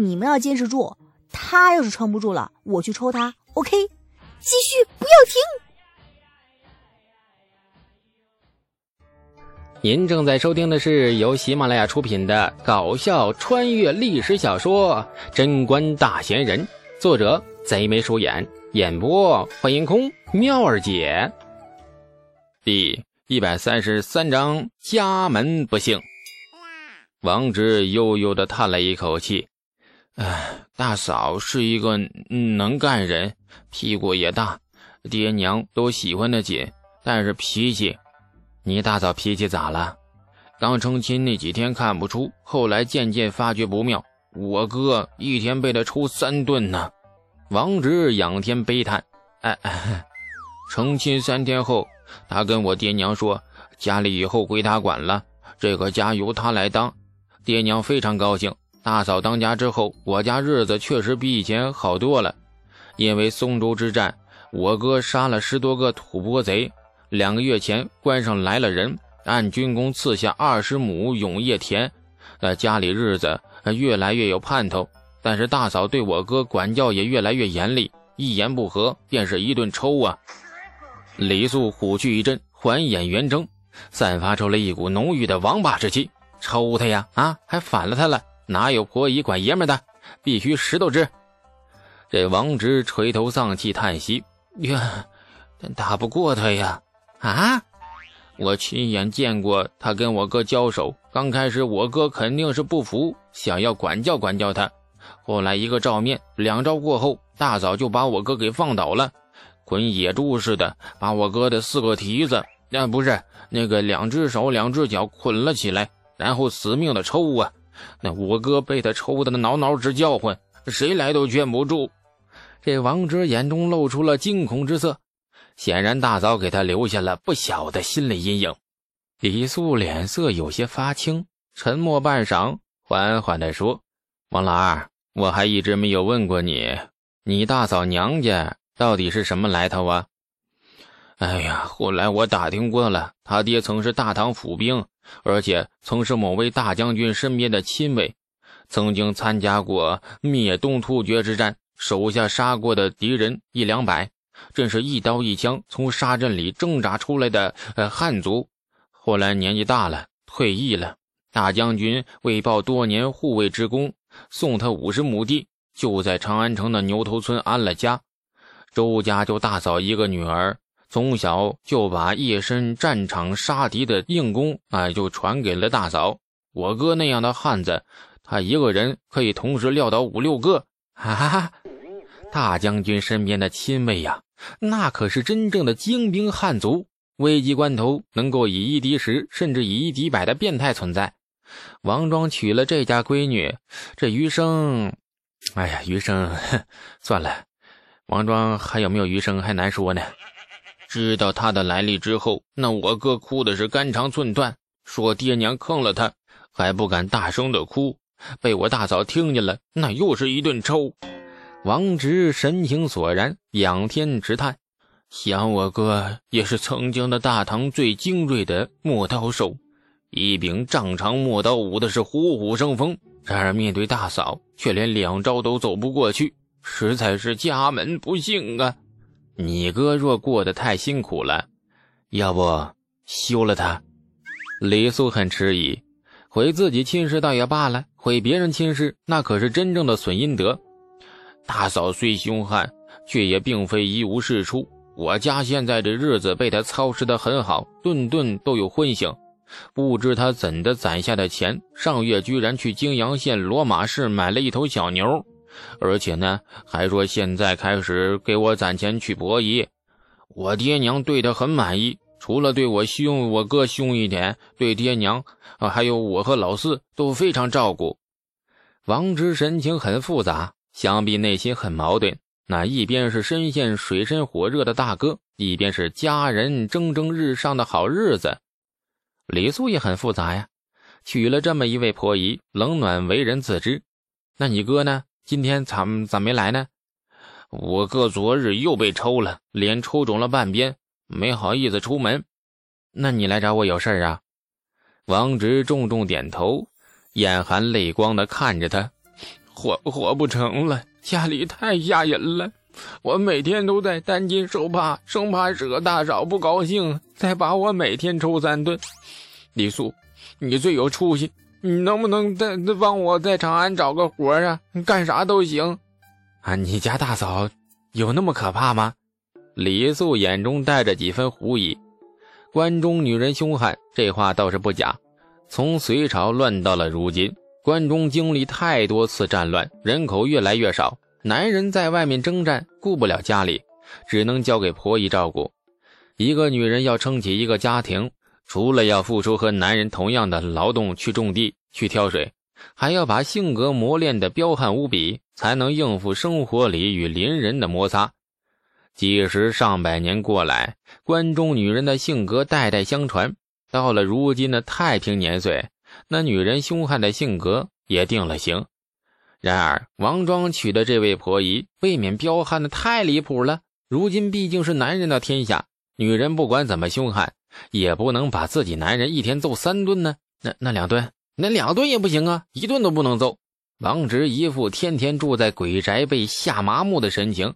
你们要坚持住，他要是撑不住了，我去抽他 OK， 继续不要停。您正在收听的是由喜马拉雅出品的搞笑穿越历史小说《贞观大闲人》，作者贼眉鼠眼，演播欢迎空妙儿姐。第133章，家门不幸。王直悠悠地叹了一口气，大嫂是一个能干人，屁股也大，爹娘都喜欢得紧，但是脾气。你大嫂脾气咋了？刚成亲那几天看不出，后来渐渐发觉不妙，我哥一天被他抽3顿呢。王直仰天悲叹，成亲3天后，他跟我爹娘说，家里以后归他管了，这个家由他来当。爹娘非常高兴，大嫂当家之后，我家日子确实比以前好多了。因为松州之战，我哥杀了10多个吐蕃贼，2个月前关上来了人，按军功赐下20亩永业田，在家里日子越来越有盼头。但是大嫂对我哥管教也越来越严厉，一言不合便是一顿抽啊。李素虎躯一震，还眼圆睁，散发出了一股浓郁的王霸之气。抽他呀！还反了他了！哪有婆姨管爷们的？必须石头之！这王直垂头丧气叹息呀，但打不过他呀！我亲眼见过他跟我哥交手，刚开始我哥肯定是不服，想要管教管教他。后来一个照面，2招过后，大嫂就把我哥给放倒了。滚野猪似的把我哥的4个蹄子2只手2只脚捆了起来，然后死命的抽啊。那我哥被他抽的挠挠直叫唤，谁来都劝不住。这王直眼中露出了惊恐之色，显然大嫂给他留下了不小的心理阴影。李素脸色有些发青，沉默半晌，缓缓地说，王老二，我还一直没有问过你，你大嫂娘家到底是什么来头啊？后来我打听过了，他爹曾是大唐府兵，而且曾是某位大将军身边的亲卫，曾经参加过灭东突厥之战，手下杀过的敌人100-200，正是一刀一枪从沙阵里挣扎出来的汉族。后来年纪大了，退役了，大将军为报多年护卫之功，送他50亩地，就在长安城的牛头村安了家。周家就大嫂一个女儿，从小就把一身战场杀敌的硬功就传给了大嫂。我哥那样的汉子，他一个人可以同时撂倒5-6个。大将军身边的亲卫呀，那可是真正的精兵悍卒，危急关头能够以一敌10甚至以一敌百的变态存在。王庄娶了这家闺女，这余生，算了，王庄还有没有余生还难说呢。知道他的来历之后，那我哥哭的是肝肠寸断，说爹娘坑了他，还不敢大声的哭，被我大嫂听见了，那又是一顿抽。王直神情索然，仰天直叹，想我哥也是曾经的大唐最精锐的陌刀手，一柄丈长陌刀舞的是虎虎生风，然而面对大嫂却连2招都走不过去，实在是家门不幸啊！你哥若过得太辛苦了，要不休了他。李素很迟疑，毁自己亲事倒也罢了，毁别人亲事那可是真正的损阴德。大嫂虽凶悍，却也并非一无是处，我家现在这日子被他操持得很好，顿顿都有荤腥。不知他怎的攒下的钱，上月居然去泾阳县罗马市买了1头小牛，而且呢还说现在开始给我攒钱娶婆姨。我爹娘对他很满意，除了对我凶我哥凶一点，对爹娘还有我和老四都非常照顾。王直神情很复杂，想必内心很矛盾，那一边是深陷水深火热的大哥，一边是家人蒸蒸日上的好日子。李素也很复杂呀，娶了这么一位婆姨，冷暖为人自知。那你哥呢？今天咋没来呢？我哥昨日又被抽了，脸抽肿了半边，没好意思出门。那你来找我有事啊？王直重重点头，眼含泪光地看着他，活不成了，家里太吓人了。我每天都在担惊受怕，生怕惹大嫂不高兴，再把我每天抽三顿。李素，你最有出息，你能不能再帮我在长安找个活啊？干啥都行。啊，你家大嫂有那么可怕吗？李素眼中带着几分狐疑。关中女人凶悍，这话倒是不假。从隋朝乱到了如今，关中经历太多次战乱，人口越来越少。男人在外面征战，顾不了家里，只能交给婆姨照顾。一个女人要撑起一个家庭，除了要付出和男人同样的劳动，去种地、去挑水，还要把性格磨练得彪悍无比，才能应付生活里与邻人的摩擦。几十上百年过来，关中女人的性格代代相传，到了如今的太平年岁，那女人凶悍的性格也定了型。然而王庄娶的这位婆姨未免彪悍的太离谱了，如今毕竟是男人的天下，女人不管怎么凶悍，也不能把自己男人一天揍三顿呢。那两顿也不行啊，一顿都不能揍。王直一副天天住在鬼宅被吓麻木的神情。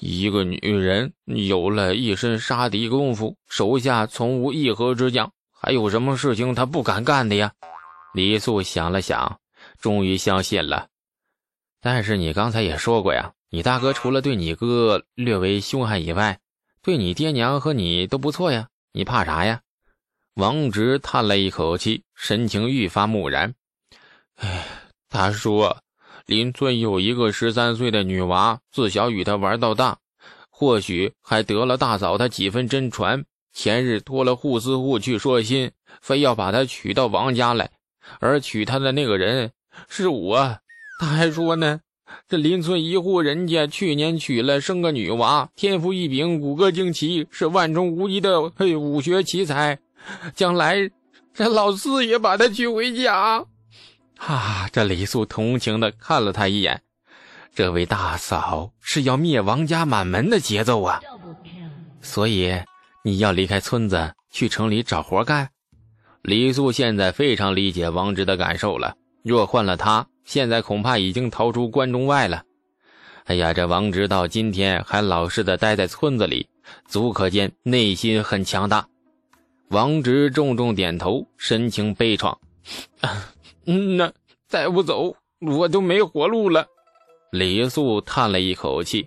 一个女人有了一身杀敌功夫，手下从无一合之将，还有什么事情她不敢干的呀？李素想了想，终于相信了。但是你刚才也说过呀，你大哥除了对你哥略为凶悍以外，对你爹娘和你都不错呀，你怕啥呀？王直叹了一口气，神情愈发木然。哎，他说邻村有一个13岁的女娃，自小与他玩到大，或许还得了大嫂他几分真传，前日托了护司户去说心，非要把他娶到王家来，而娶他的那个人是我。他还说呢，这邻村一户人家去年娶了生个女娃，天赋异禀，骨骼惊奇，是万中无一的武学奇才，将来这老四也把他娶回家。这李素同情地看了他一眼，这位大嫂是要灭王家满门的节奏啊，所以你要离开村子去城里找活干。李素现在非常理解王直的感受了，若换了他，现在恐怕已经逃出关中外了。哎呀，这王直到今天还老实地待在村子里，足可见内心很强大。王直重重点头，神情悲怆。再不走我都没活路了。李素叹了一口气。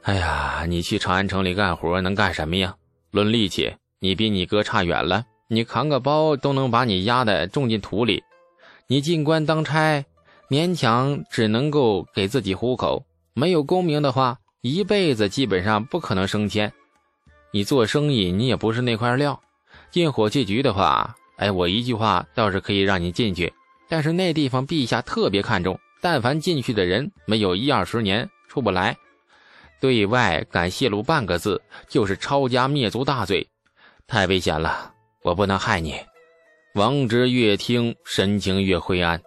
哎呀，你去长安城里干活能干什么呀？论力气你比你哥差远了，你扛个包都能把你压得种进土里。你进官当差勉强只能够给自己糊口，没有功名的话，一辈子基本上不可能升迁。你做生意你也不是那块料，进火器局的话，我一句话倒是可以让你进去，但是那地方陛下特别看重，但凡进去的人没有10-20年出不来，对外敢泄露半个字就是抄家灭族大罪，太危险了，我不能害你。王直越听神情越灰暗，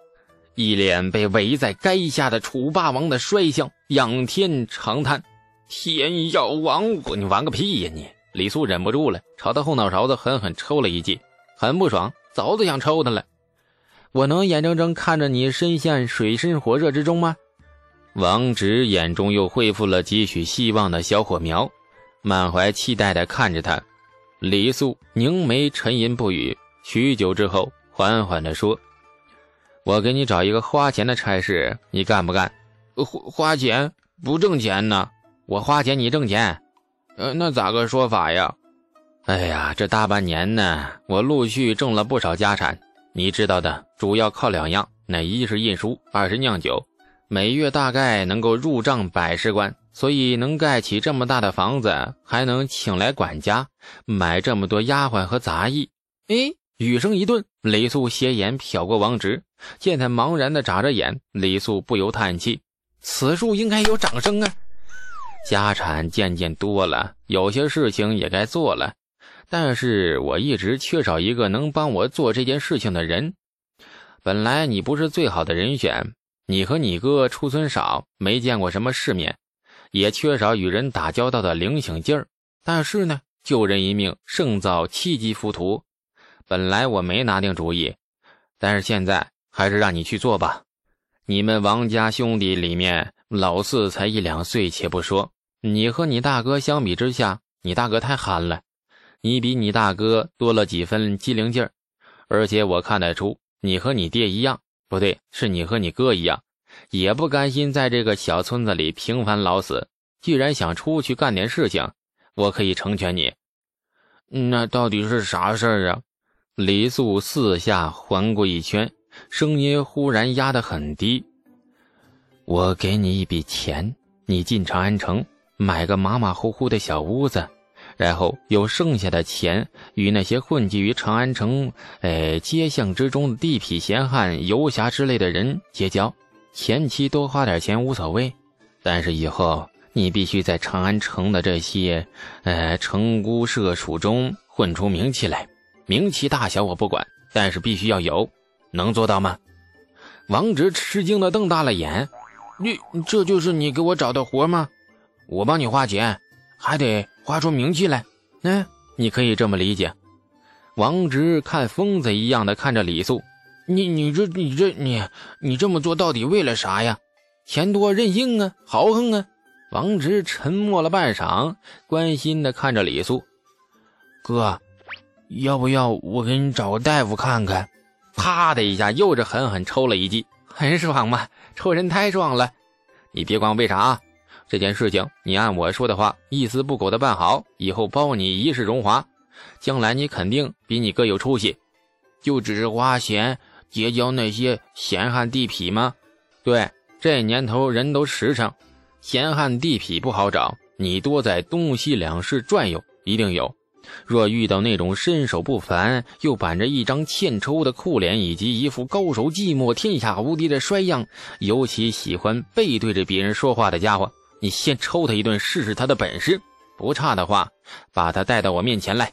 一脸被围在垓下的楚霸王的衰相，仰天长叹，天要亡我！你玩个屁呀你！李素忍不住了，朝他后脑勺子狠狠抽了一记，很不爽，早就想抽他了。我能眼睁睁看着你深陷水深火热之中吗？王直眼中又恢复了几许希望的小火苗，满怀期待地看着他。李素凝眉沉吟不语，许久之后缓缓地说，我给你找一个花钱的差事，你干不干？花钱不挣钱呢。我花钱你挣钱？那咋个说法呀？这大半年呢，我陆续挣了不少家产，你知道的，主要靠2样，那一是印书，二是酿酒，每月大概能够入账百十贯，所以能盖起这么大的房子，还能请来管家，买这么多丫鬟和杂役。语声一顿，李素斜眼瞟过王直，见他茫然地眨着眼，李素不由叹气，此处应该有掌声啊。家产渐渐多了，有些事情也该做了，但是我一直缺少一个能帮我做这件事情的人。本来你不是最好的人选，你和你哥出村少，没见过什么世面，也缺少与人打交道的灵醒劲儿。但是呢，救人一命胜造七级浮屠，本来我没拿定主意，但是现在还是让你去做吧。你们王家兄弟里面老四才1、2岁且不说，你和你大哥相比之下，你大哥太憨了，你比你大哥多了几分机灵劲儿。而且我看得出你和你爹一样，不对，是你和你哥一样，也不甘心在这个小村子里平凡老死，居然想出去干点事情，我可以成全你。那到底是啥事儿啊？李素四下环顾一圈，声音忽然压得很低。我给你一笔钱，你进长安城买个马马虎虎的小屋子，然后有剩下的钱与那些混迹于长安城街巷之中的地痞闲汉、游侠之类的人结交。前期多花点钱无所谓，但是以后你必须在长安城的这些城姑社属中混出名气来，名气大小我不管，但是必须要有。能做到吗？王直吃惊地瞪大了眼，这就是你给我找的活吗？我帮你花钱，还得花出名气来。你可以这么理解。王直看疯子一样的看着李素，你这么做到底为了啥呀？钱多任性啊，豪横啊。王直沉默了半晌，关心地看着李素，哥，要不要我给你找个大夫看看？啪的一下，又是狠狠抽了一记，很爽嘛，抽人太爽了。你别管我为啥啊，这件事情你按我说的话一丝不苟的办好，以后包你一世荣华，将来你肯定比你哥有出息。就只是花钱结交那些闲汉地痞吗？对，这年头人都实诚，闲汉地痞不好找，你多在东西两市转悠一定有。若遇到那种身手不凡又板着一张欠抽的酷脸，以及一副高手寂寞天下无敌的衰样，尤其喜欢背对着别人说话的家伙，你先抽他一顿试试他的本事，不差的话把他带到我面前来。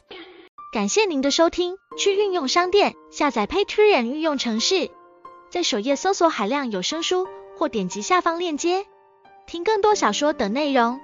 感谢您的收听，去运用商店下载 patreon 运用程式，在首页搜索海量有声书，或点击下方链接听更多小说等内容。